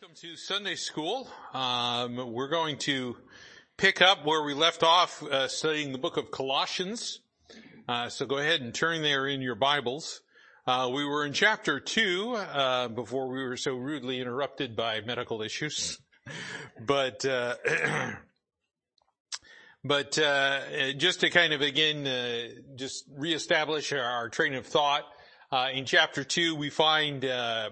Welcome to Sunday School. We're going to pick up where we left off studying the book of Colossians. So go ahead and turn there in your Bibles. We were in chapter 2 before we were so rudely interrupted by medical issues. But just to kind of again just reestablish our train of thought, in chapter 2 we find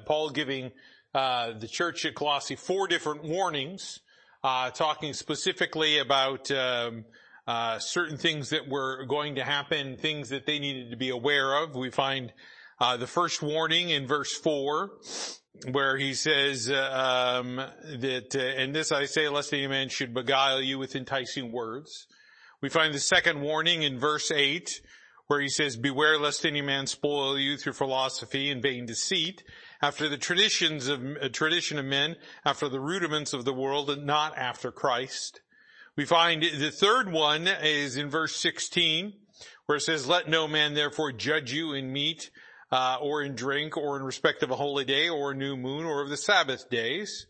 Paul giving the church at Colossae four different warnings, talking specifically about certain things that were going to happen, things that they needed to be aware of. We find the first warning in verse 4, where he says that, and this I say, lest any man should beguile you with enticing words. We find the second warning in verse 8, where he says, beware lest any man spoil you through philosophy and vain deceit, after the tradition of men, after the rudiments of the world, and not after Christ. We find the third one is in verse 16, where it says, let no man therefore judge you in meat, or in drink, or in respect of a holy day, or a new moon, or of the Sabbath days.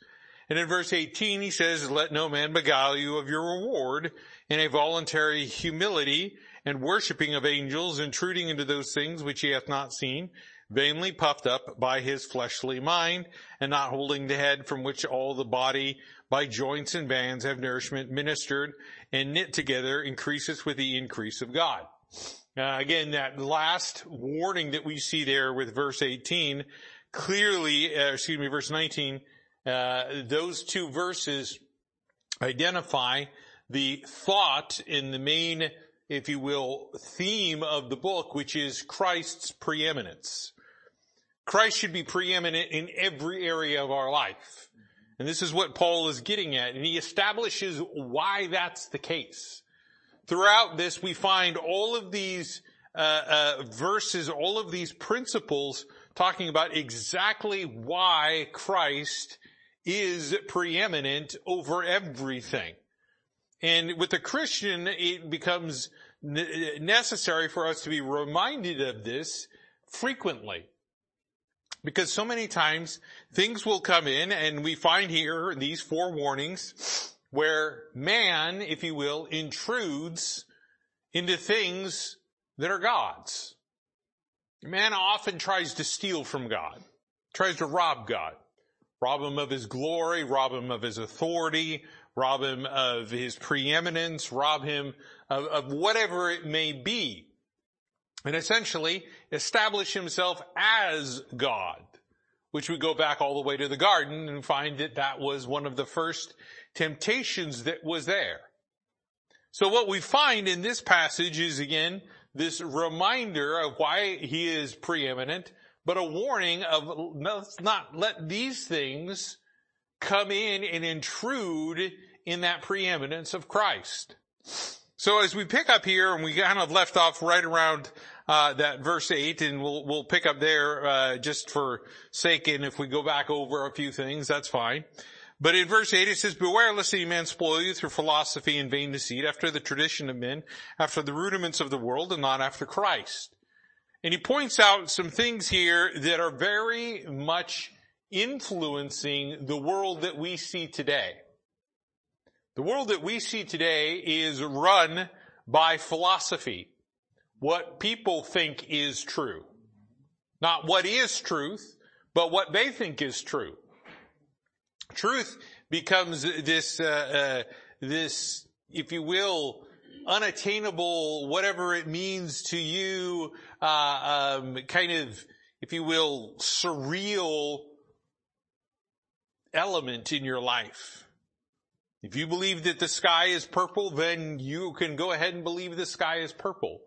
And in verse 18, he says, let no man beguile you of your reward in a voluntary humility and worshiping of angels, intruding into those things which he hath not seen, vainly puffed up by his fleshly mind, and not holding the head, from which all the body by joints and bands have nourishment, ministered and knit together, increaseth with the increase of God. Again, that last warning that we see there with verse 18, verse 19, those two verses identify the thought in the main, if you will, theme of the book, which is Christ's preeminence. Christ should be preeminent in every area of our life. And this is what Paul is getting at. And he establishes why that's the case. Throughout this, we find all of these verses, all of these principles talking about exactly why Christ is preeminent over everything. And with the Christian, it becomes necessary for us to be reminded of this frequently. Because so many times things will come in, and we find here these four warnings where man, if you will, intrudes into things that are God's. Man often tries to steal from God, tries to rob God, rob him of his glory, rob him of his authority, rob him of his preeminence, rob him of whatever it may be, and essentially establish himself as God, which we go back all the way to the garden and find that that was one of the first temptations that was there. So what we find in this passage is, again, this reminder of why he is preeminent, but a warning of let's not let these things come in and intrude in that preeminence of Christ. So as we pick up here, and we kind of left off right around that verse 8, and we'll pick up there just for sake, and if we go back over a few things, that's fine. But in verse 8 it says, beware lest any man spoil you through philosophy and vain deceit, after the tradition of men, after the rudiments of the world, and not after Christ. And he points out some things here that are very much influencing the world that we see today. The world that we see today is run by philosophy. What people think is true. Not what is truth, but what they think is true. Truth becomes this, this, if you will, unattainable, whatever it means to you, kind of, if you will, surreal element in your life. If you believe that the sky is purple, then you can go ahead and believe the sky is purple.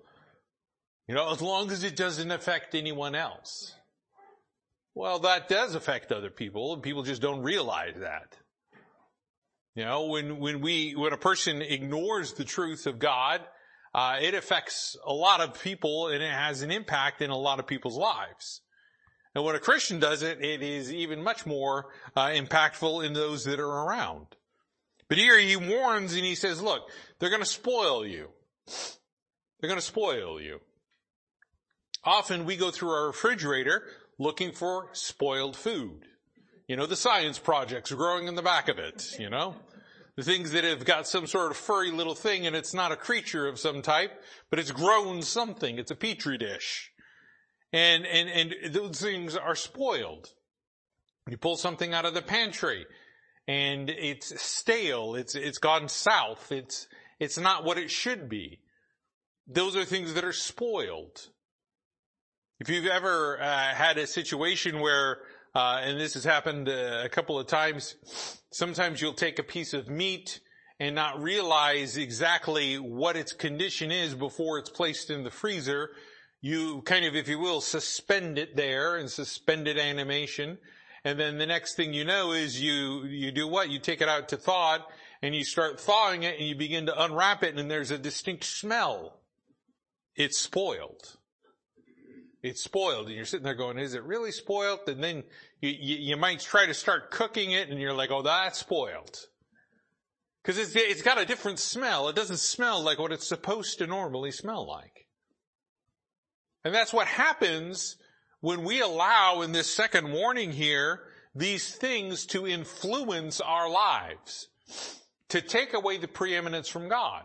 You know, as long as it doesn't affect anyone else. Well, that does affect other people, and people just don't realize that. You know, when a person ignores the truth of God, it affects a lot of people, and it has an impact in a lot of people's lives. And when a Christian does it, it is even much more impactful in those that are around. But here he warns, and he says, look, they're going to spoil you. They're going to spoil you. Often we go through our refrigerator looking for spoiled food. You know, the science projects growing in the back of it, you know? The things that have got some sort of furry little thing, and it's not a creature of some type, but it's grown something. It's a petri dish. And those things are spoiled. You pull something out of the pantry and it's stale. It's gone south. It's not what it should be. Those are things that are spoiled. If you've ever had a situation where and this has happened a couple of times. Sometimes you'll take a piece of meat and not realize exactly what its condition is before it's placed in the freezer. You kind of, if you will, suspend it there and suspend it animation. And then the next thing you know is you do what? You take it out to thaw it, and you start thawing it, and you begin to unwrap it, and there's a distinct smell. It's spoiled. It's spoiled, and you're sitting there going, is it really spoiled? And then you might try to start cooking it, and you're like, oh, that's spoiled. Because it's got a different smell. It doesn't smell like what it's supposed to normally smell like. And that's what happens when we allow, in this second warning here, these things to influence our lives, to take away the preeminence from God.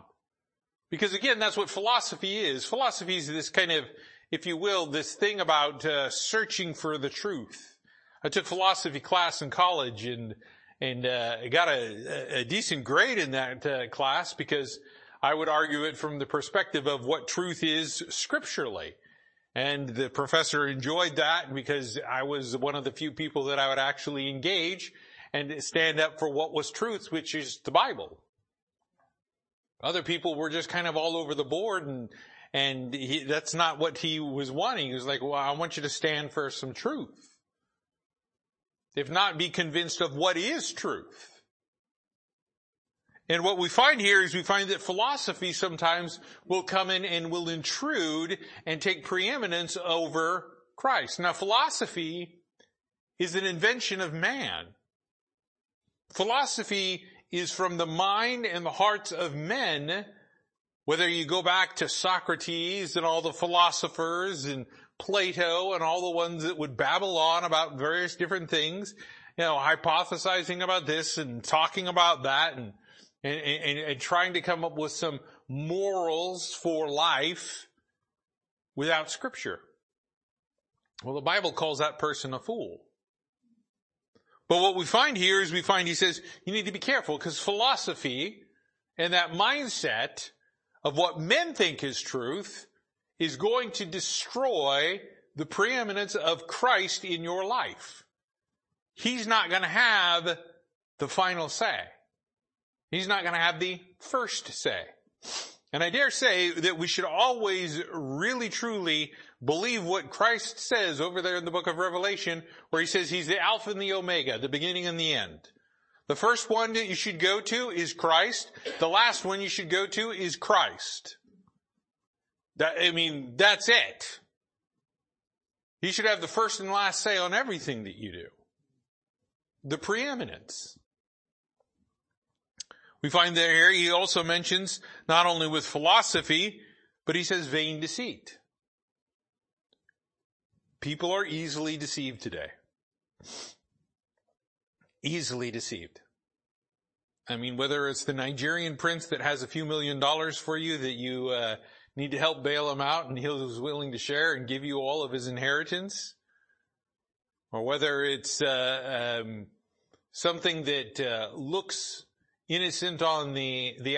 Because, again, that's what philosophy is. Philosophy is this kind of, if you will, this thing about searching for the truth. I took philosophy class in college and I got a decent grade in that class because I would argue it from the perspective of what truth is scripturally. And the professor enjoyed that because I was one of the few people that I would actually engage and stand up for what was truth, which is the Bible. Other people were just kind of all over the board and that's not what he was wanting. He was like, well, I want you to stand for some truth. If not, be convinced of what is truth. And what we find here is we find that philosophy sometimes will come in and will intrude and take preeminence over Christ. Now, philosophy is an invention of man. Philosophy is from the mind and the hearts of men. Whether you go back to Socrates and all the philosophers and Plato and all the ones that would babble on about various different things, you know, hypothesizing about this and talking about that and trying to come up with some morals for life without Scripture. Well, the Bible calls that person a fool. But what we find here is he says, you need to be careful because philosophy and that mindset of what men think is truth is going to destroy the preeminence of Christ in your life. He's not going to have the final say. He's not going to have the first say. And I dare say that we should always really truly believe what Christ says over there in the book of Revelation, where he says he's the Alpha and the Omega, the beginning and the end. The first one that you should go to is Christ. The last one you should go to is Christ. That's it. You should have the first and last say on everything that you do. The preeminence. We find that here he also mentions, not only with philosophy, but he says vain deceit. People are easily deceived today. Easily deceived. Whether it's the Nigerian prince that has a few $1,000,000 for you that you need to help bail him out and he was willing to share and give you all of his inheritance, or whether it's something that looks innocent on the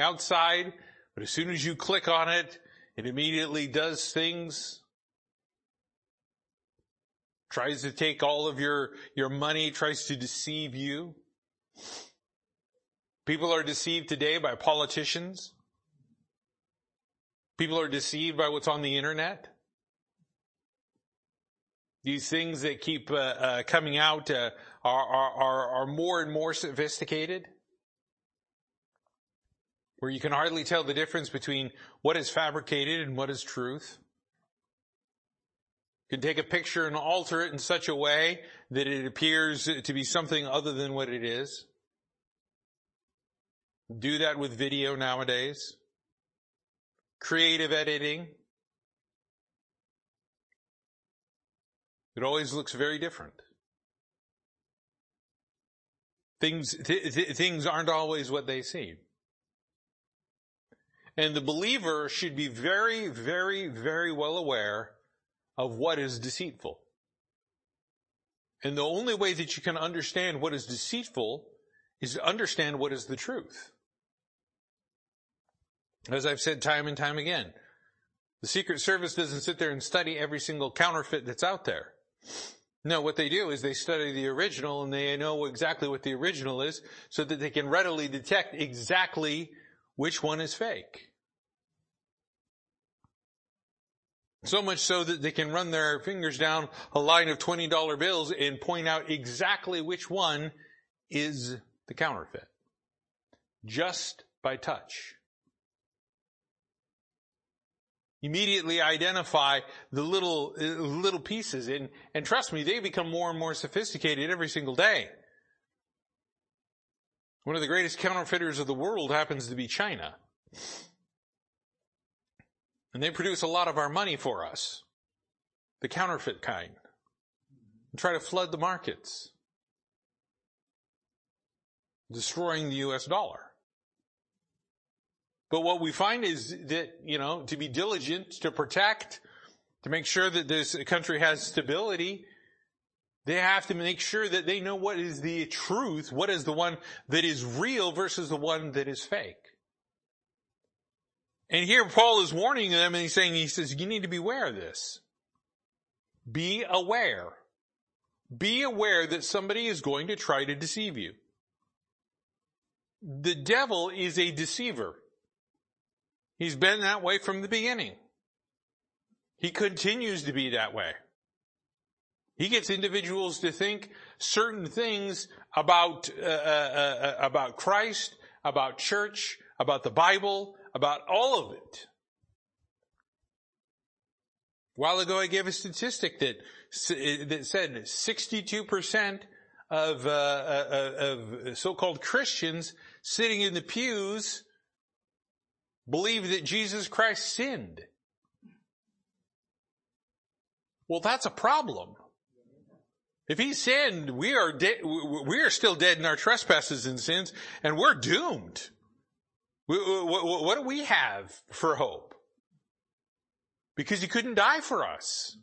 outside, but as soon as you click on it, it immediately does things. Tries to take all of your money, tries to deceive you. People are deceived today by politicians. People are deceived by what's on the internet. These things that keep coming out are more and more sophisticated, where you can hardly tell the difference between what is fabricated and what is truth. You can take a picture and alter it in such a way that it appears to be something other than what it is. Do that with video nowadays. Creative editing. It always looks very different. Things aren't always what they seem. And the believer should be very, very, very well aware of what is deceitful. And the only way that you can understand what is deceitful is to understand what is the truth. As I've said time and time again, the Secret Service doesn't sit there and study every single counterfeit that's out there. No, what they do is they study the original, and they know exactly what the original is so that they can readily detect exactly which one is fake. So much so that they can run their fingers down a line of $20 bills and point out exactly which one is the counterfeit. Just by touch. Immediately identify the little pieces, and trust me, they become more and more sophisticated every single day. One of the greatest counterfeiters of the world happens to be China. And they produce a lot of our money for us, the counterfeit kind, and try to flood the markets, destroying the US dollar. But what we find is that, to be diligent, to protect, to make sure that this country has stability, they have to make sure that they know what is the truth, what is the one that is real versus the one that is fake. And here Paul is warning them, and he says, you need to beware of this. Be aware. Be aware that somebody is going to try to deceive you. The devil is a deceiver. He's been that way from the beginning. He continues to be that way. He gets individuals to think certain things about Christ, about church, about the Bible, about all of it. A while ago, I gave a statistic that said 62% of so-called Christians sitting in the pews believe that Jesus Christ sinned. Well, that's a problem. If he sinned, we are still dead in our trespasses and sins, and we're doomed. What do we have for hope? Because he couldn't die for us.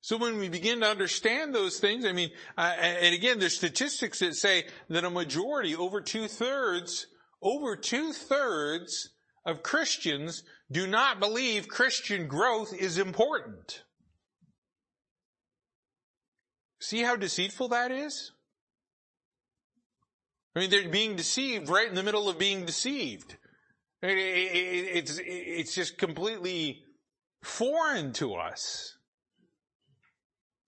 So when we begin to understand those things, and again, there's statistics that say that a majority, over two thirds of Christians do not believe Christian growth is important. See how deceitful that is? They're being deceived right in the middle of being deceived. It's just completely foreign to us.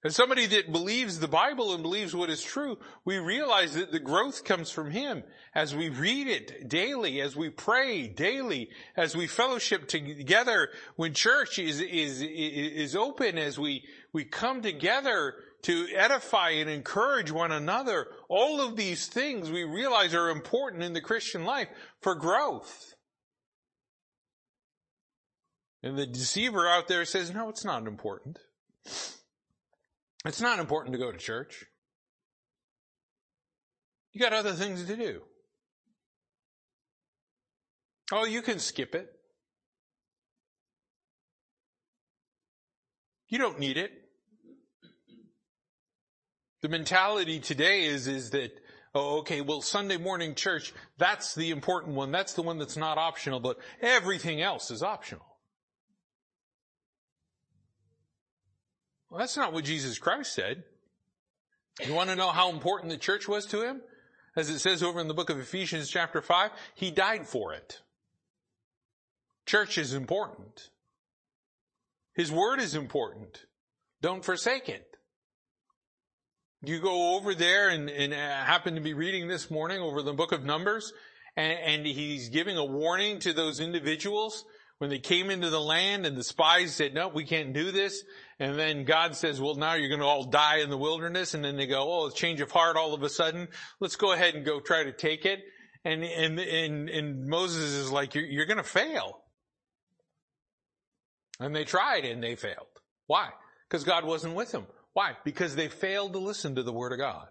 As somebody that believes the Bible and believes what is true, we realize that the growth comes from Him. As we read it daily, as we pray daily, as we fellowship together, when church is open, as we come together to edify and encourage one another, all of these things we realize are important in the Christian life for growth. And the deceiver out there says, no, it's not important. It's not important to go to church. You got other things to do. Oh, you can skip it. You don't need it. The mentality today is that, Sunday morning church, that's the important one. That's the one that's not optional, but everything else is optional. Well, that's not what Jesus Christ said. You want to know how important the church was to Him? As it says over in the book of Ephesians chapter 5, He died for it. Church is important. His word is important. Don't forsake it. You go over there and happen to be reading this morning over the book of Numbers, and he's giving a warning to those individuals when they came into the land and the spies said, no, we can't do this. And then God says, well, now you're going to all die in the wilderness. And then they go, oh, a change of heart all of a sudden. Let's go ahead and go try to take it. And Moses is like, you're going to fail. And they tried and they failed. Why? Because God wasn't with them. Why? Because they failed to listen to the Word of God.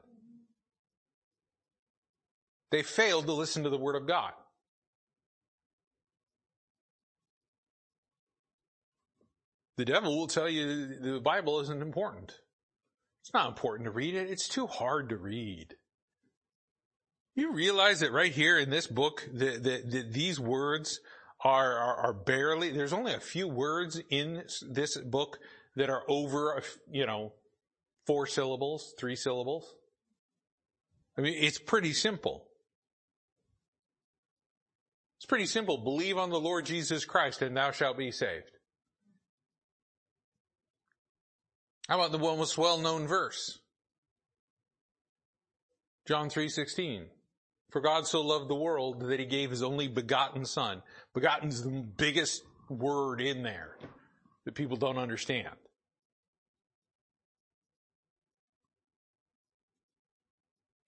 They failed to listen to the Word of God. The devil will tell you the Bible isn't important. It's not important to read it. It's too hard to read. You realize that right here in this book, that these words are barely, there's only a few words in this book that are over, you know, 4 syllables, 3 syllables. I mean, it's pretty simple. It's pretty simple. Believe on the Lord Jesus Christ and thou shalt be saved. How about the most well-known verse? John 3:16. For God so loved the world that he gave his only begotten son. Begotten's the biggest word in there that people don't understand.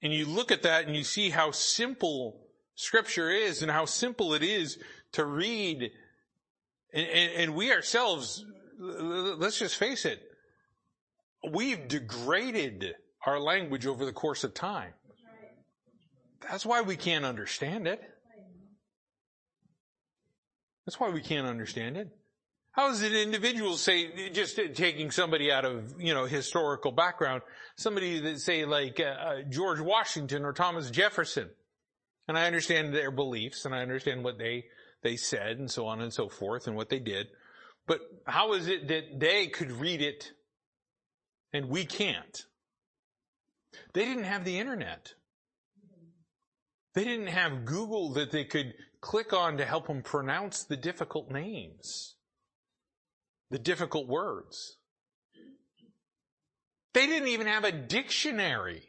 And you look at that and you see how simple Scripture is and how simple it is to read. And we ourselves, let's just face it, we've degraded our language over the course of time. That's why we can't understand it. That's why we can't understand it. How is it individuals say, just taking somebody out of, you know, historical background, somebody that say like George Washington or Thomas Jefferson, and I understand their beliefs and I understand what they said and so on and so forth and what they did, but how is it that they could read it and we can't? They didn't have the internet. They didn't have Google that they could click on to help them pronounce the difficult names, the difficult words. They didn't even have a dictionary.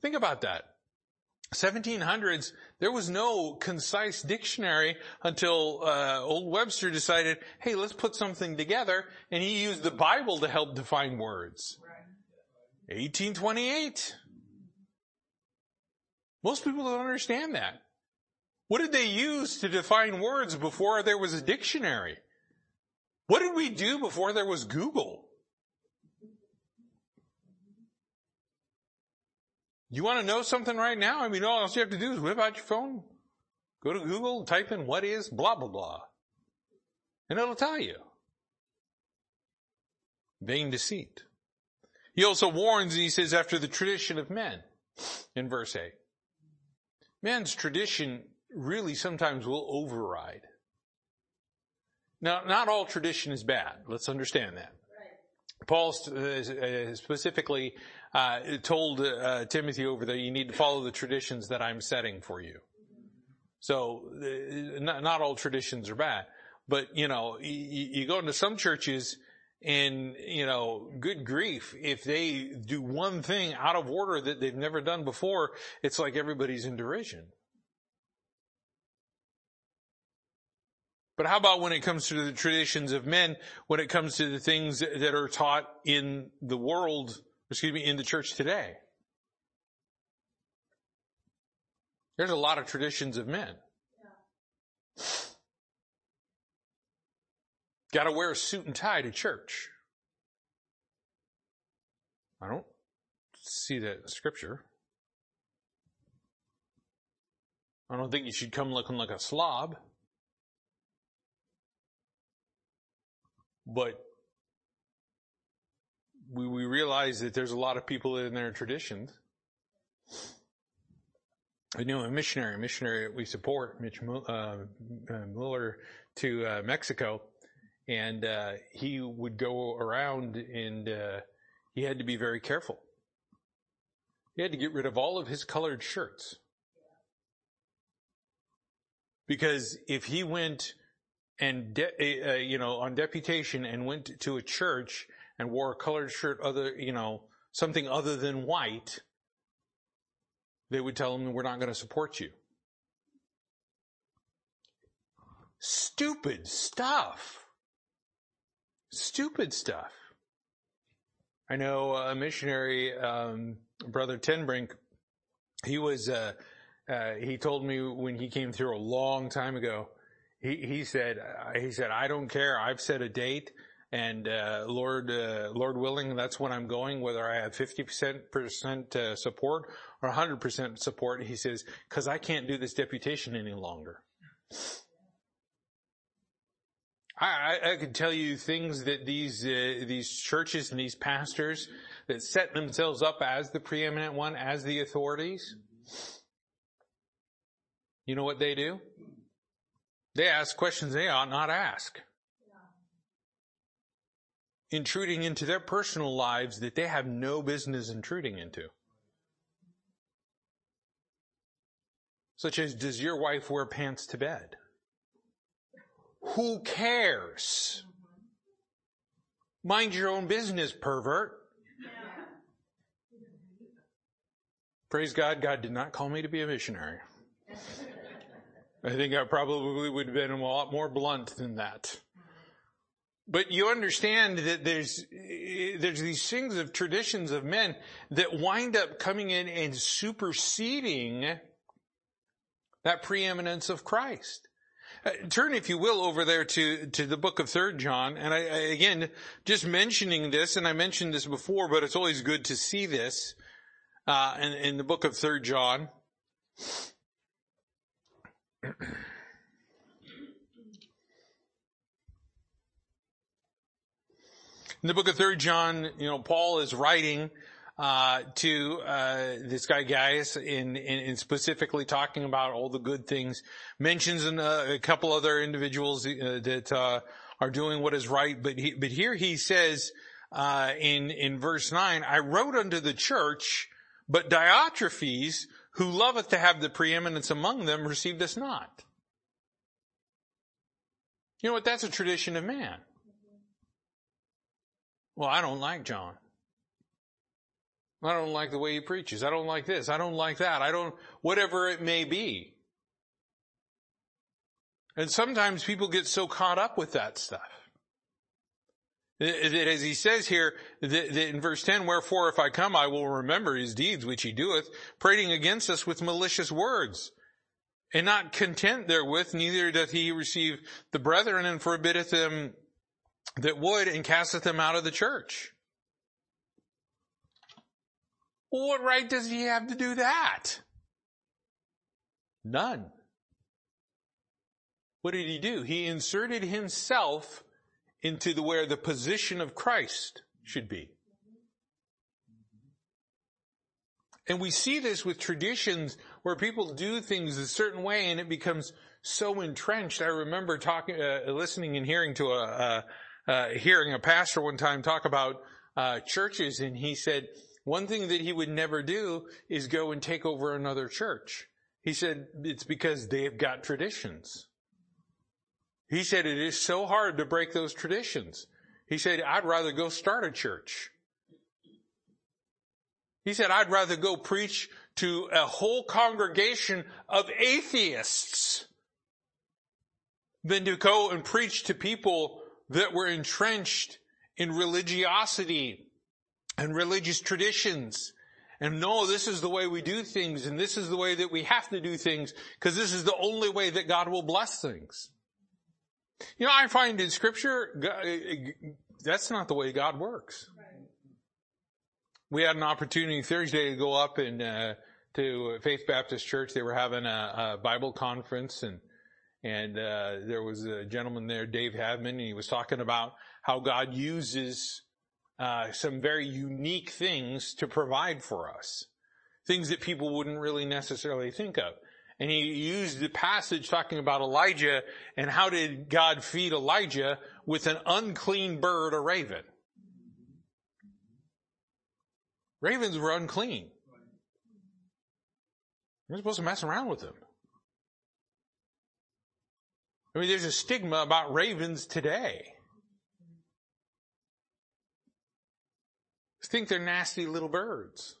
Think about that. 1700s, there was no concise dictionary until old Webster decided, hey, let's put something together, and he used the Bible to help define words. 1828. Most people don't understand that. What did they use to define words before there was a dictionary? What did we do before there was Google? You want to know something right now? I mean, all else you have to do is whip out your phone, go to Google, type in what is blah, blah, blah, and it'll tell you. Vain deceit. He also warns, he says, after the tradition of men in verse 8. Man's tradition really sometimes will override. Now, not all tradition is bad. Let's understand that. Right. Paul specifically told Timothy over there, you need to follow the traditions that I'm setting for you. So not all traditions are bad. But, you know, you go into some churches and, you know, good grief, if they do one thing out of order that they've never done before, it's like everybody's in derision. But how about when it comes to the traditions of men, when it comes to the things that are taught in the world, excuse me, in the church today? There's a lot of traditions of men. Yeah. Got to wear a suit and tie to church. I don't see that in Scripture. I don't think you should come looking like a slob. But we realize that there's a lot of people in their traditions. I knew a missionary we support, Mitch Miller, to Mexico. And he would go around and he had to be very careful. He had to get rid of all of his colored shirts. Because if he went and, on deputation and went to a church and wore a colored shirt, something other than white, they would tell him, we're not going to support you. Stupid stuff. Stupid stuff. I know a missionary, Brother Tenbrink, he told me when he came through a long time ago, he said, I don't care. I've set a date And Lord willing, that's when I'm going, whether I have 50% support or 100% support, he says, because I can't do this deputation any longer. I could tell you things that these churches and these pastors that set themselves up as the preeminent one, as the authorities, you know what they do? They ask questions they ought not ask. Intruding into their personal lives that they have no business intruding into. Such as, does your wife wear pants to bed? Who cares? Mind your own business, pervert. Praise God, God did not call me to be a missionary. I think I probably would have been a lot more blunt than that. But you understand that there's these things of traditions of men that wind up coming in and superseding that preeminence of Christ. Turn, if you will, over there to the book of 3 John. And I again, just mentioning this, and I mentioned this before, but it's always good to see this in the book of 3 John. In the book of 3 John, you know, Paul is writing to this guy Gaius, in specifically talking about all the good things. Mentions a couple other individuals that are doing what is right, but here he says in verse 9, I wrote unto the church, but Diotrephes, who loveth to have the preeminence among them, received us not. You know what? That's a tradition of man. Well, I don't like John. I don't like the way he preaches. I don't like this. I don't like that. Whatever it may be. And sometimes people get so caught up with that stuff. That as he says here, that in verse 10, wherefore if I come, I will remember his deeds which he doeth, prating against us with malicious words. And not content therewith, neither doth he receive the brethren, and forbiddeth them that would, and casteth them out of the church. Well, what right does he have to do that? None. What did he do? He inserted himself into where the position of Christ should be. And we see this with traditions where people do things a certain way and it becomes so entrenched. I remember listening and hearing to hearing a pastor one time talk about churches, and he said one thing that he would never do is go and take over another church. He said it's because they've got traditions. He said it is so hard to break those traditions. He said, I'd rather go start a church. He said, I'd rather go preach to a whole congregation of atheists than to go and preach to people that were entrenched in religiosity and religious traditions. And no, this is the way we do things, and this is the way that we have to do things, because this is the only way that God will bless things. You know, I find in Scripture, that's not the way God works. We had an opportunity Thursday to go up and to Faith Baptist Church. They were having a Bible conference, and there was a gentleman there, Dave Hadman, and he was talking about how God uses some very unique things to provide for us, things that people wouldn't really necessarily think of. And he used the passage talking about Elijah and how did God feed Elijah with an unclean bird, a raven. Ravens were unclean. You're supposed to mess around with them. I mean, there's a stigma about ravens today. I think they're nasty little birds.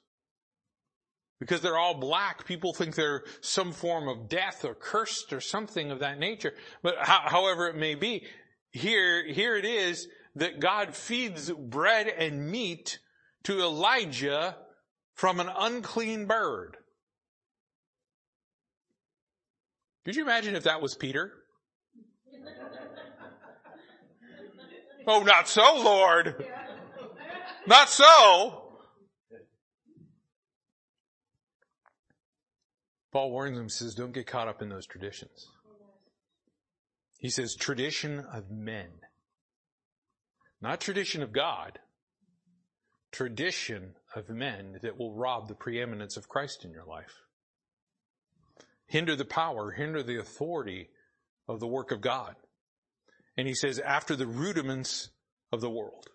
Because they're all black, people think they're some form of death or cursed or something of that nature. But however it may be, here it is that God feeds bread and meat to Elijah from an unclean bird. Could you imagine if that was Peter? Oh, not so, Lord. Not so. Paul warns them, says, don't get caught up in those traditions. He says, tradition of men. Not tradition of God. Tradition of men that will rob the preeminence of Christ in your life. Hinder the power, hinder the authority of the work of God. And he says, after the rudiments of the world.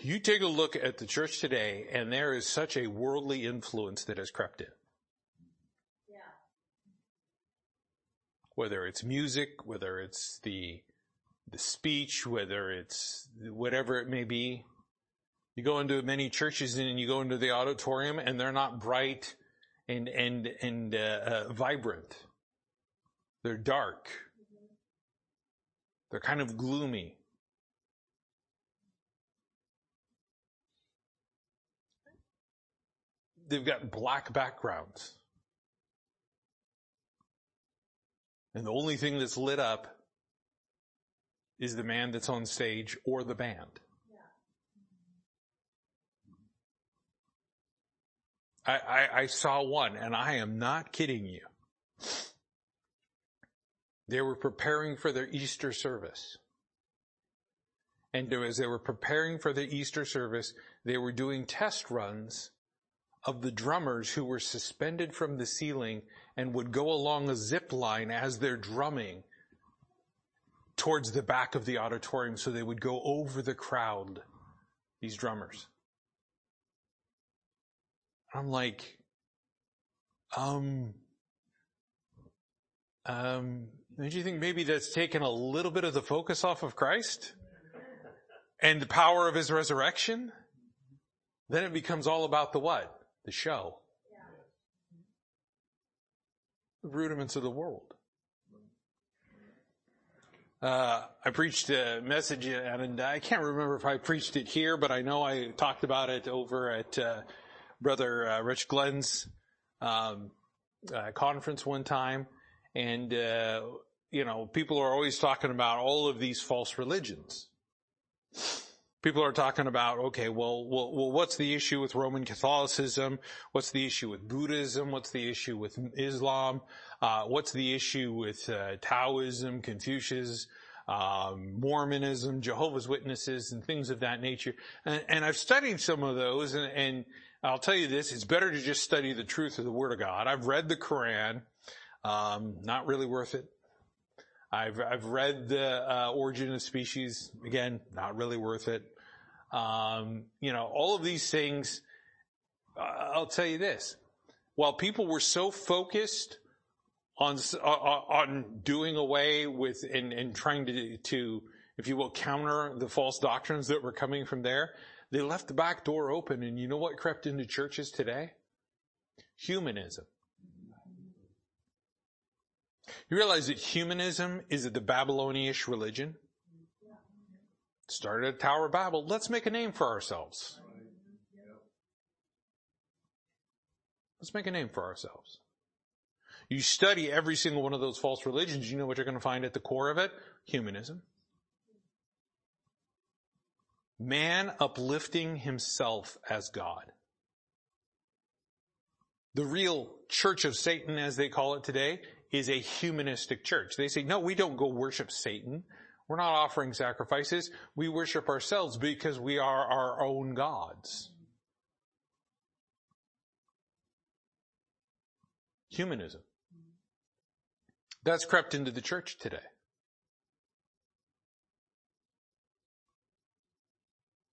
You take a look at the church today, and there is such a worldly influence that has crept in. Yeah. Whether it's music, whether it's the speech, whether it's whatever it may be. You go into many churches and you go into the auditorium, and they're not bright and vibrant. They're dark. They're kind of gloomy. They've got black backgrounds. And the only thing that's lit up is the man that's on stage or the band. I saw one, and I am not kidding you. They were preparing for their Easter service. And as they were preparing for the Easter service, they were doing test runs of the drummers who were suspended from the ceiling and would go along a zip line as they're drumming towards the back of the auditorium, so they would go over the crowd, these drummers. I'm like, don't you think maybe that's taken a little bit of the focus off of Christ and the power of his resurrection? Then it becomes all about the what? The show. Yeah. The rudiments of the world. I preached a message, and I can't remember if I preached it here, but I know I talked about it over at Brother Rich Glenn's conference one time. And, you know, people are always talking about all of these false religions. People are talking about, okay, well, what's the issue with Roman Catholicism? What's the issue with Buddhism? What's the issue with Islam? What's the issue with Taoism, Confucius, Mormonism, Jehovah's Witnesses, and things of that nature? And I've studied some of those, and I'll tell you this, it's better to just study the truth of the Word of God. I've read the Quran. Not really worth it. I've read the Origin of Species. Again, not really worth it. You know, all of these things, I'll tell you this. While people were so focused on doing away with and trying to, if you will, counter the false doctrines that were coming from there, they left the back door open. And you know what crept into churches today? Humanism. You realize that humanism is the Babylonish religion? Started at Tower of Babel. Let's make a name for ourselves. Let's make a name for ourselves. You study every single one of those false religions, you know what you're going to find at the core of it? Humanism. Man uplifting himself as God. The real Church of Satan, as they call it today, is a humanistic church. They say, no, we don't go worship Satan. We're not offering sacrifices. We worship ourselves because we are our own gods. Humanism. That's crept into the church today.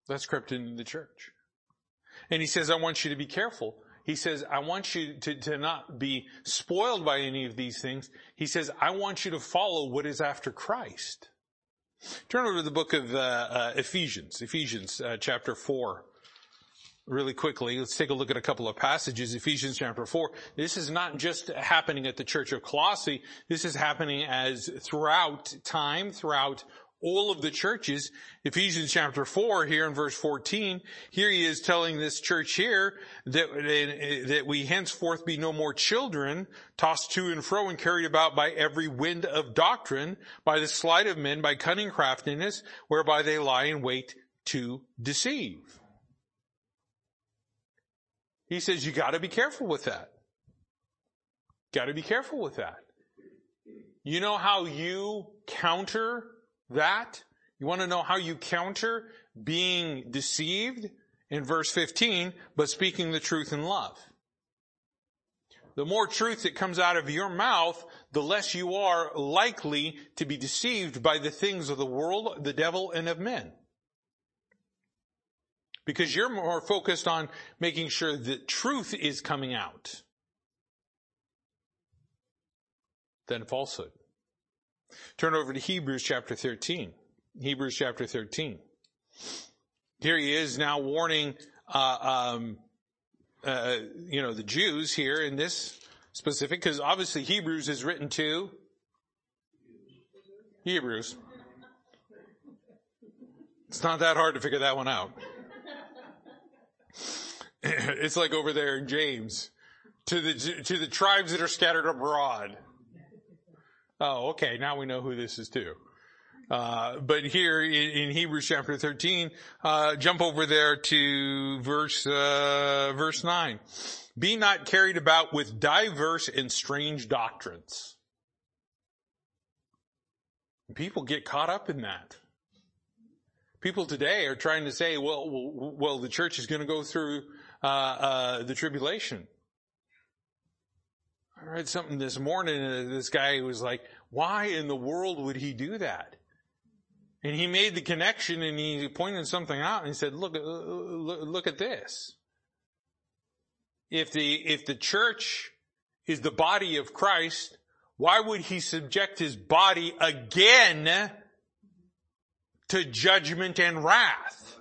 That's crept into the church. And he says, I want you to be careful. He says, I want you to not be spoiled by any of these things. He says, I want you to follow what is after Christ. Turn over to the book of Ephesians, chapter 4, really quickly. Let's take a look at a couple of passages. Ephesians chapter 4. This is not just happening at the church of Colossae. This is happening as throughout time, throughout all of the churches. Ephesians chapter 4 here in verse 14, here he is telling this church here that we henceforth be no more children, tossed to and fro and carried about by every wind of doctrine, by the sleight of men, by cunning craftiness, whereby they lie in wait to deceive. He says you got to be careful with that. Got to be careful with that. You know how you counter that? You want to know how you counter being deceived? In verse 15, but speaking the truth in love. The more truth that comes out of your mouth, the less you are likely to be deceived by the things of the world, the devil, and of men. Because you're more focused on making sure that truth is coming out than falsehood. Turn over to Hebrews chapter 13. Hebrews chapter 13. Here he is now warning, the Jews here in this specific, because obviously Hebrews is written to Hebrews. It's not that hard to figure that one out. It's like over there in James, to the tribes that are scattered abroad. Oh, okay. Now we know who this is to. But here in Hebrews chapter 13, jump over there to verse 9. Be not carried about with diverse and strange doctrines. People get caught up in that. People today are trying to say, well, the church is going to go through the tribulation. I read something this morning, this guy was like, why in the world would he do that? And he made the connection and he pointed something out and he said, look at this. If the church is the body of Christ, why would he subject his body again to judgment and wrath?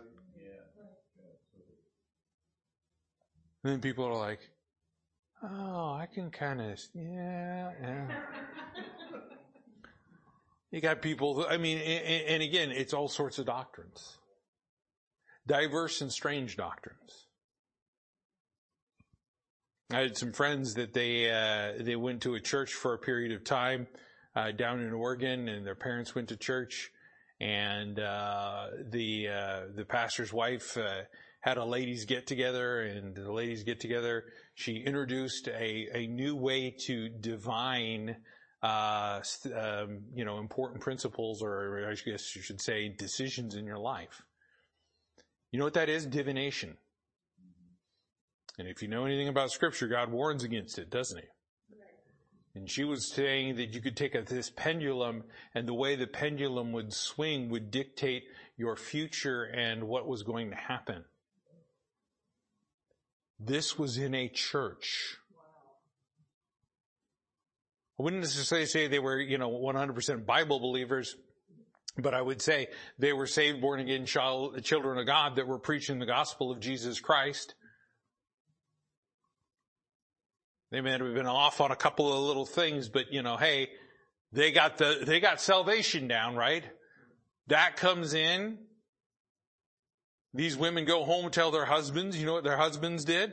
And then people are like, oh, I can kind of, yeah. You got people, and again, it's all sorts of doctrines. Diverse and strange doctrines. I had some friends that they went to a church for a period of time, down in Oregon, and their parents went to church, and, the pastor's wife, had a ladies get together, and the ladies get together, she introduced a new way to divine, important principles, or I guess you should say decisions in your life. You know what that is? Divination. And if you know anything about Scripture, God warns against it, doesn't he? And she was saying that you could take this pendulum, and the way the pendulum would swing would dictate your future and what was going to happen. This was in a church. Wow. I wouldn't necessarily say they were, 100% Bible believers, but I would say they were saved, born again children of God that were preaching the gospel of Jesus Christ. They may have been off on a couple of little things, but hey, they got salvation down, right? That comes in. These women go home and tell their husbands. You know what their husbands did?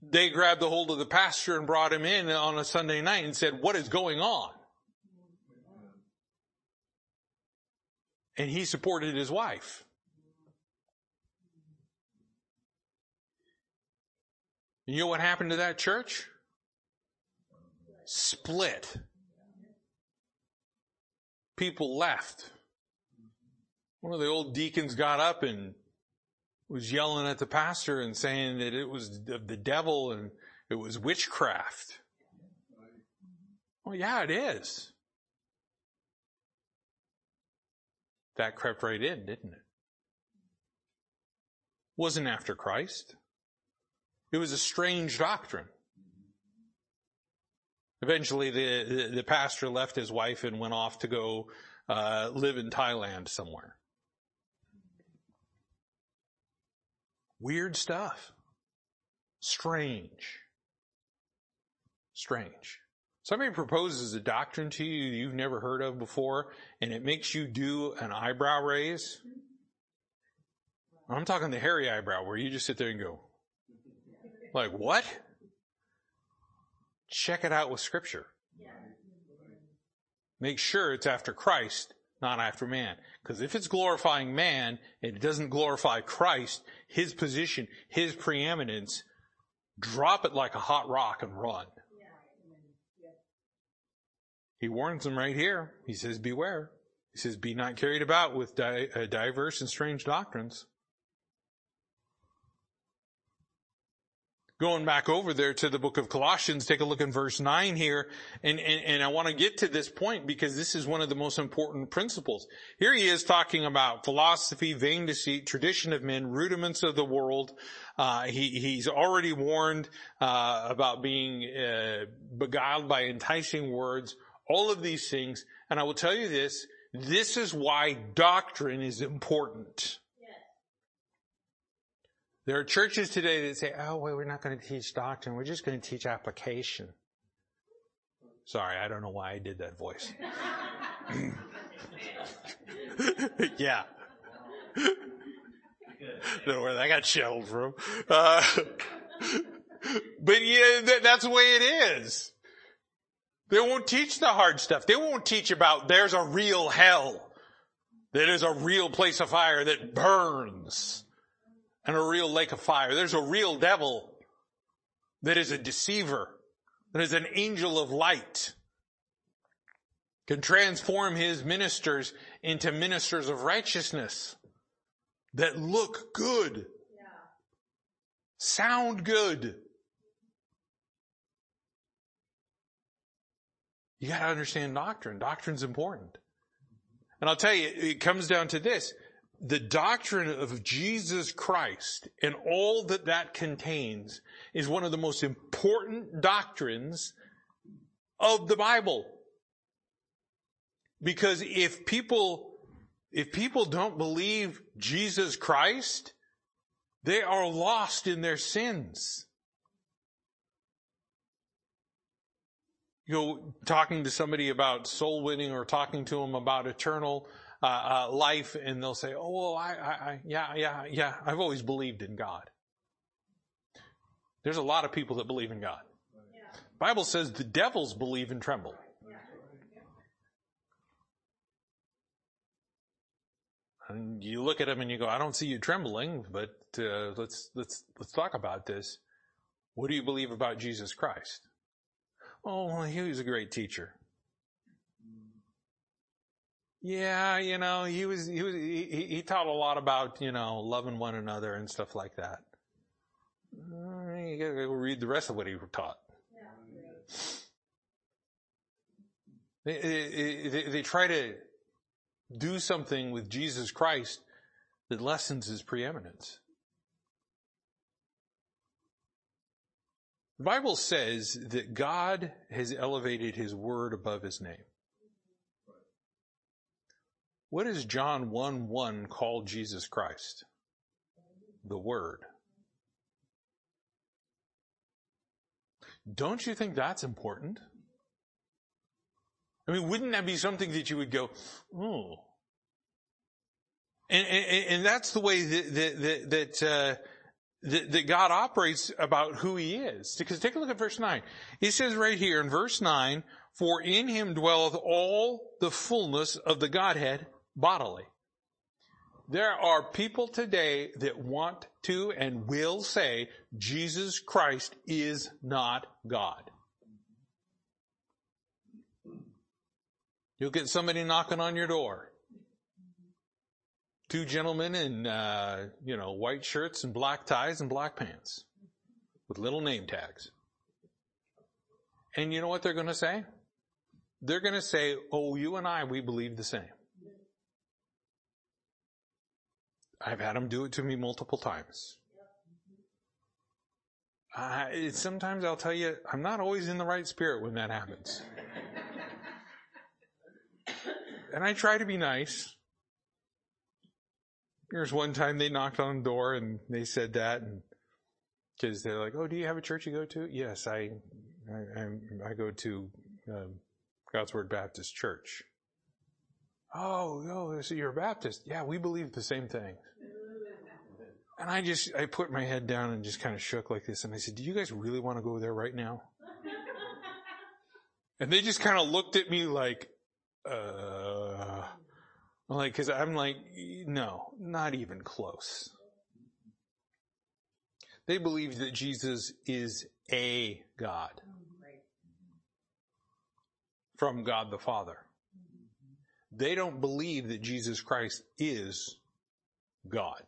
They grabbed the hold of the pastor and brought him in on a Sunday night and said, what is going on? And he supported his wife. And you know what happened to that church? Split. People left. One of the old deacons got up and was yelling at the pastor and saying that it was of the devil and it was witchcraft. Well, yeah, it is. That crept right in, didn't it? Wasn't after Christ. It was a strange doctrine. Eventually, the pastor left his wife and went off to go live in Thailand somewhere. Weird stuff. Strange. Somebody proposes a doctrine to you you've never heard of before, and it makes you do an eyebrow raise. I'm talking the hairy eyebrow where you just sit there and go, like, what? Check it out with Scripture. Make sure it's after Christ, not after man. Because if it's glorifying man, it doesn't glorify Christ, his position, his preeminence. Drop it like a hot rock and run. He warns them right here. He says, beware. He says, be not carried about with diverse and strange doctrines. Going back over there to the book of Colossians, take a look in verse 9 here. And I want to get to this point because this is one of the most important principles. Here he is talking about philosophy, vain deceit, tradition of men, rudiments of the world. He's already warned about being beguiled by enticing words, all of these things. And I will tell you this, this is why doctrine is important. There are churches today that say, oh, well, we're not going to teach doctrine. We're just going to teach application. Sorry, I don't know why I did that voice. Yeah. Don't worry, I got shelled from. But yeah, that's the way it is. They won't teach the hard stuff. They won't teach about there's a real hell. That is a real place of fire that burns. And a real lake of fire. There's a real devil that is a deceiver, that is an angel of light, can transform his ministers into ministers of righteousness that look good, sound good. You got to understand doctrine. Doctrine's important. And I'll tell you, it comes down to this. The doctrine of Jesus Christ and all that that contains is one of the most important doctrines of the Bible. Because if people don't believe Jesus Christ, they are lost in their sins. You know, talking to somebody about soul winning or talking to them about eternal life, and they'll say, oh, well, I, I've always believed in God. There's a lot of people that believe in God. Yeah. Bible says the devils believe and tremble. Yeah. And you look at them and you go, I don't see you trembling, but, let's talk about this. What do you believe about Jesus Christ? Oh, well, he was a great teacher. Yeah, you know, he taught a lot about, you know, loving one another and stuff like that. You gotta go read the rest of what he taught. Yeah. They try to do something with Jesus Christ that lessens his preeminence. The Bible says that God has elevated his word above his name. What does John 1:1 call Jesus Christ? The Word. Don't you think that's important? I mean, wouldn't that be something that you would go, oh. And that's the way that God operates about who he is. Because take a look at verse 9. He says right here in verse 9, for in him dwelleth all the fullness of the Godhead bodily. There are people today that want to and will say Jesus Christ is not God. You'll get somebody knocking on your door. Two gentlemen in, white shirts and black ties and black pants with little name tags. And you know what they're going to say? They're going to say, oh, you and I, we believe the same. I've had them do it to me multiple times. Sometimes I'll tell you, I'm not always in the right spirit when that happens. And I try to be nice. There's one time they knocked on the door and they said that, and because they're like, oh, do you have a church you go to? Yes, I go to God's Word Baptist Church. Oh, no, so you're a Baptist. Yeah, we believe the same thing. And I put my head down and just kind of shook like this. And I said, do you guys really want to go there right now? And they just kind of looked at me like, cause I'm like, no, not even close. They believe that Jesus is a God from God the Father. They don't believe that Jesus Christ is God.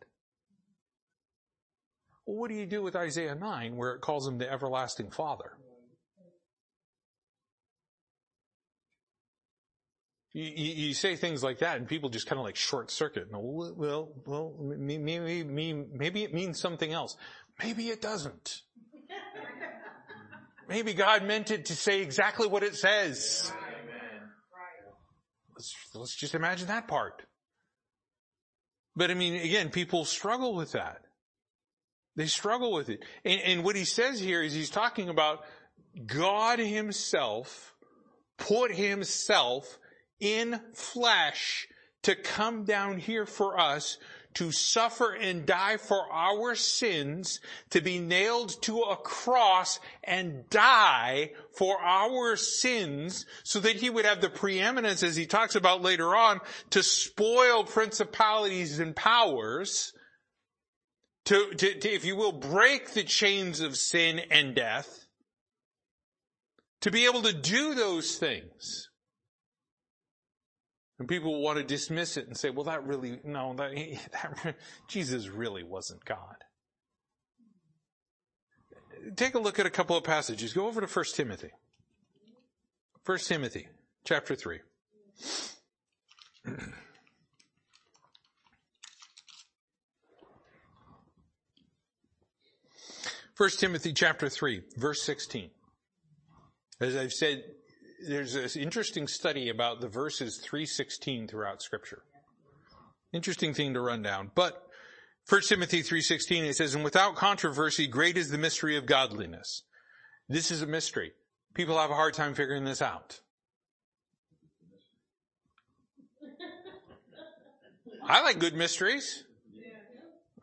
Well, what do you do with Isaiah 9 where it calls him the everlasting Father? You say things like that and people just kind of like short circuit. Well, maybe it means something else. Maybe it doesn't. Maybe God meant it to say exactly what it says. Amen. Let's just imagine that part. But I mean, again, people struggle with that. They struggle with it. And what he says here is he's talking about God himself put himself in flesh to come down here for us, to suffer and die for our sins, to be nailed to a cross and die for our sins, so that he would have the preeminence, as he talks about later on, to spoil principalities and powers, to if you will, break the chains of sin and death, to be able to do those things. And people want to dismiss it and say, well, Jesus really wasn't God. Take a look at a couple of passages. Go over to 1 Timothy. 1 Timothy, chapter 3. First Timothy, chapter 3, verse 16. As I've said, there's this interesting study about the verses 3:16 throughout Scripture. Interesting thing to run down. But 1 Timothy 3:16, it says, and without controversy, great is the mystery of godliness. This is a mystery. People have a hard time figuring this out. I like good mysteries.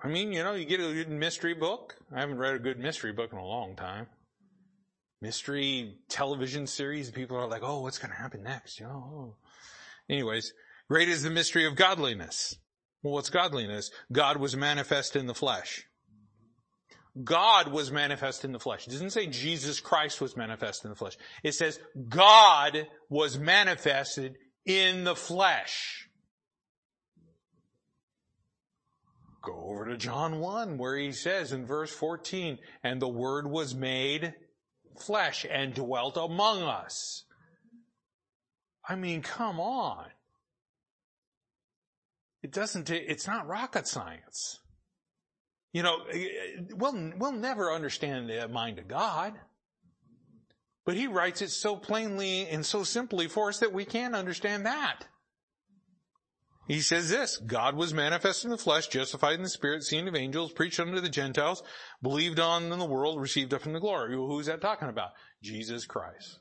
I mean, you get a good mystery book. I haven't read a good mystery book in a long time. Mystery television series, people are like, oh, what's going to happen next? Anyways, great is the mystery of godliness. Well, what's godliness? God was manifest in the flesh. God was manifest in the flesh. It doesn't say Jesus Christ was manifest in the flesh. It says God was manifested in the flesh. Go over to John 1 where he says in verse 14, and the Word was made flesh and dwelt among us. I mean, come on. It's not rocket science. We'll never understand the mind of God, but he writes it so plainly and so simply for us that we can understand that. He says this, God was manifest in the flesh, justified in the Spirit, seen of angels, preached unto the Gentiles, believed on in the world, received up into glory. Who is that talking about? Jesus Christ.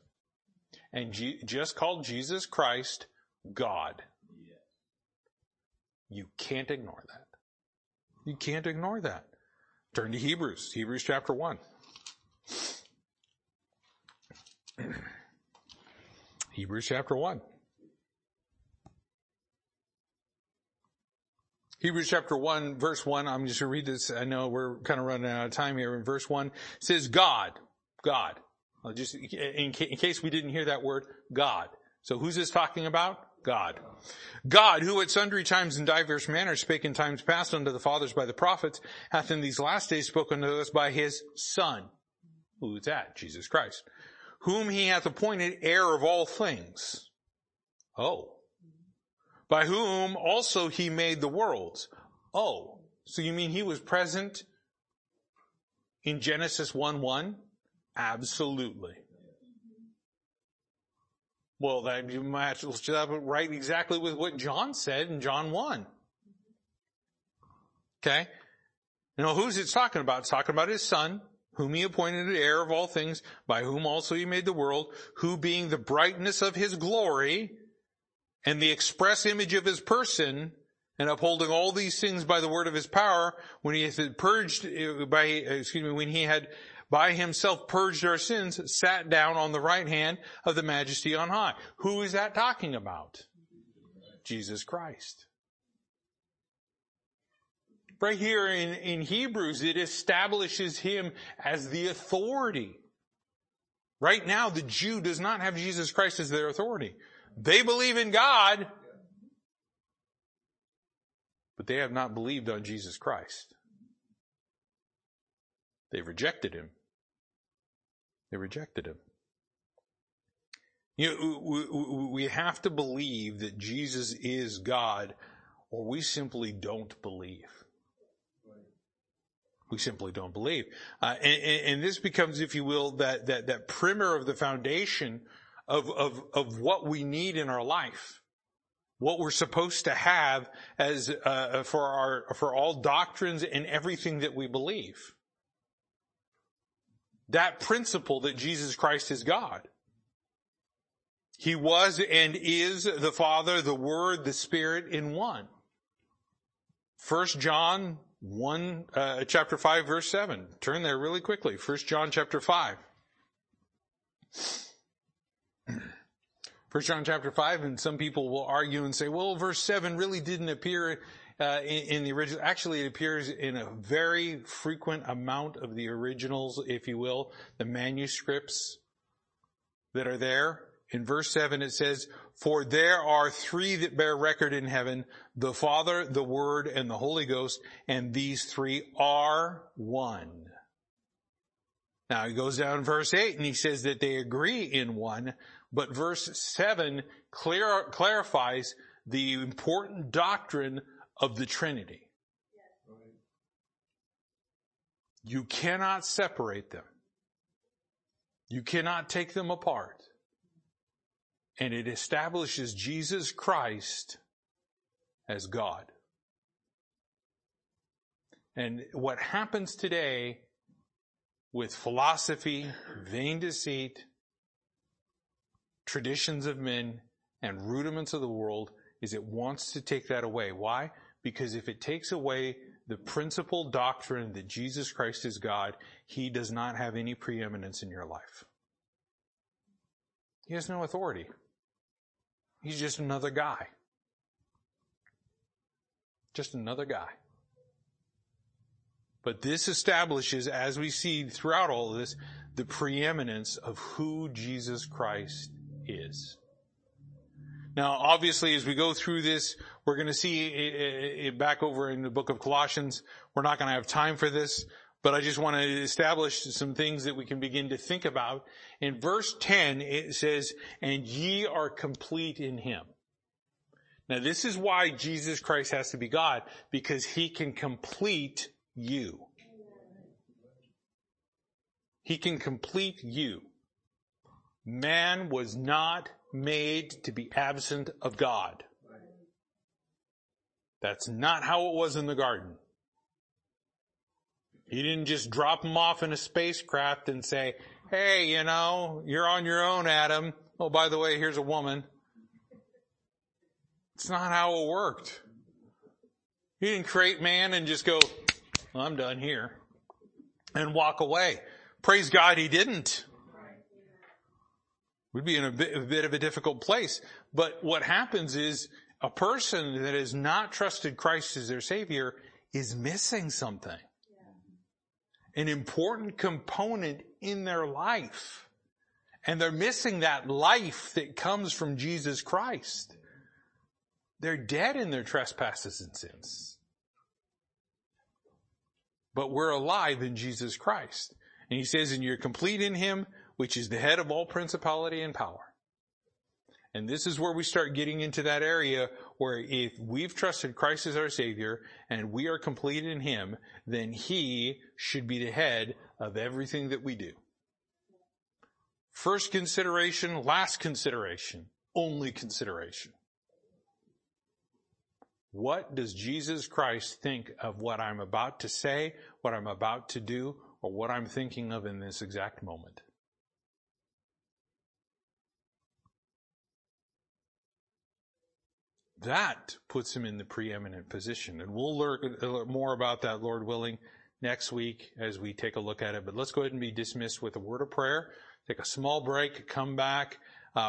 And just called Jesus Christ God. You can't ignore that. You can't ignore that. Turn to Hebrews, Hebrews chapter 1. Hebrews chapter 1. Hebrews chapter 1, verse 1, I'm just going to read this. I know we're kind of running out of time here. In verse 1, it says God. I'll just, in case we didn't hear that word, God. So who's this talking about? God. God, who at sundry times in diverse manners spake in times past unto the fathers by the prophets, hath in these last days spoken to us by his Son. Who is that? Jesus Christ. Whom he hath appointed heir of all things. Oh. By whom also he made the worlds. Oh, so you mean he was present in Genesis 1:1? Absolutely. Well, that matches up right exactly with what John said in John 1. Okay? Now who's it talking about? It's talking about his Son, whom he appointed heir of all things, by whom also he made the world, who being the brightness of his glory and the express image of his person, and upholding all these things by the word of his power, when he had by himself purged our sins, sat down on the right hand of the Majesty on high. Who is that talking about? Jesus Christ. Right here in Hebrews, it establishes him as the authority. Right now, the Jew does not have Jesus Christ as their authority. They believe in God, but they have not believed on Jesus Christ. They've rejected him. You know, we have to believe that Jesus is God, or we simply don't believe. We simply don't believe. And this becomes, if you will, that primer of the foundation of what we need in our life. What we're supposed to have as, for all doctrines and everything that we believe. That principle that Jesus Christ is God. He was and is the Father, the Word, the Spirit in one. 1 John chapter 5 verse 7. Turn there really quickly. 1 John chapter 5. 1 John chapter 5, and some people will argue and say, well, verse 7 really didn't appear in the original. Actually, it appears in a very frequent amount of the originals, if you will, the manuscripts that are there. In verse 7 it says, for there are three that bear record in heaven, the Father, the Word, and the Holy Ghost, and these three are one. Now he goes down to verse 8 and he says that they agree in one, but verse 7 clarifies the important doctrine of the Trinity. Yes. You cannot separate them. You cannot take them apart. And it establishes Jesus Christ as God. And what happens today with philosophy, vain deceit, traditions of men, and rudiments of the world is it wants to take that away. Why? Because if it takes away the principal doctrine that Jesus Christ is God, he does not have any preeminence in your life. He has no authority. He's just another guy. But this establishes, as we see throughout all of this, the preeminence of who Jesus Christ is. Now, obviously, as we go through this, we're going to see it back over in the book of Colossians. We're not going to have time for this, but I just want to establish some things that we can begin to think about. In verse 10, it says, and ye are complete in him. Now, this is why Jesus Christ has to be God, because he can complete you. He can complete you. Man was not made to be absent of God. That's not how it was in the garden. He didn't just drop him off in a spacecraft and say, hey, you know, you're on your own, Adam. Oh, by the way, here's a woman. It's not how it worked. He didn't create man and just go, well, I'm done here, and walk away. Praise God he didn't. We'd be in a bit of a difficult place. But what happens is a person that has not trusted Christ as their Savior is missing something. Yeah. An important component in their life. And they're missing that life that comes from Jesus Christ. They're dead in their trespasses and sins. But we're alive in Jesus Christ. And he says, and you're complete in him, which is the head of all principality and power. And this is where we start getting into that area where if we've trusted Christ as our Savior and we are complete in him, then he should be the head of everything that we do. First consideration, last consideration, only consideration. What does Jesus Christ think of what I'm about to say, what I'm about to do, or what I'm thinking of in this exact moment. That puts him in the preeminent position. And we'll learn more about that, Lord willing, next week as we take a look at it. But let's go ahead and be dismissed with a word of prayer. Take a small break, come back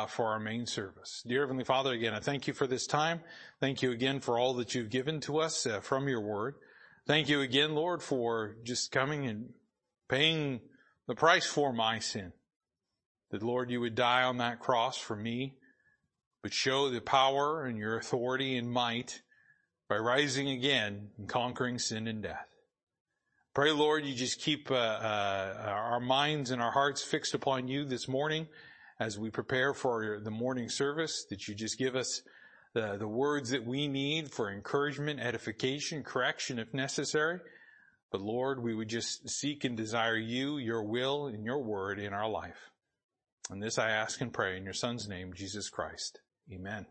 for our main service. Dear Heavenly Father, again, I thank you for this time. Thank you again for all that you've given to us from your word. Thank you again, Lord, for just coming and paying the price for my sin. That, Lord, you would die on that cross for me, but show the power and your authority and might by rising again and conquering sin and death. Pray, Lord, you just keep our minds and our hearts fixed upon you this morning as we prepare for the morning service, that you just give us the words that we need for encouragement, edification, correction if necessary. But, Lord, we would just seek and desire you, your will, and your word in our life. And this I ask and pray in your Son's name, Jesus Christ. Amen.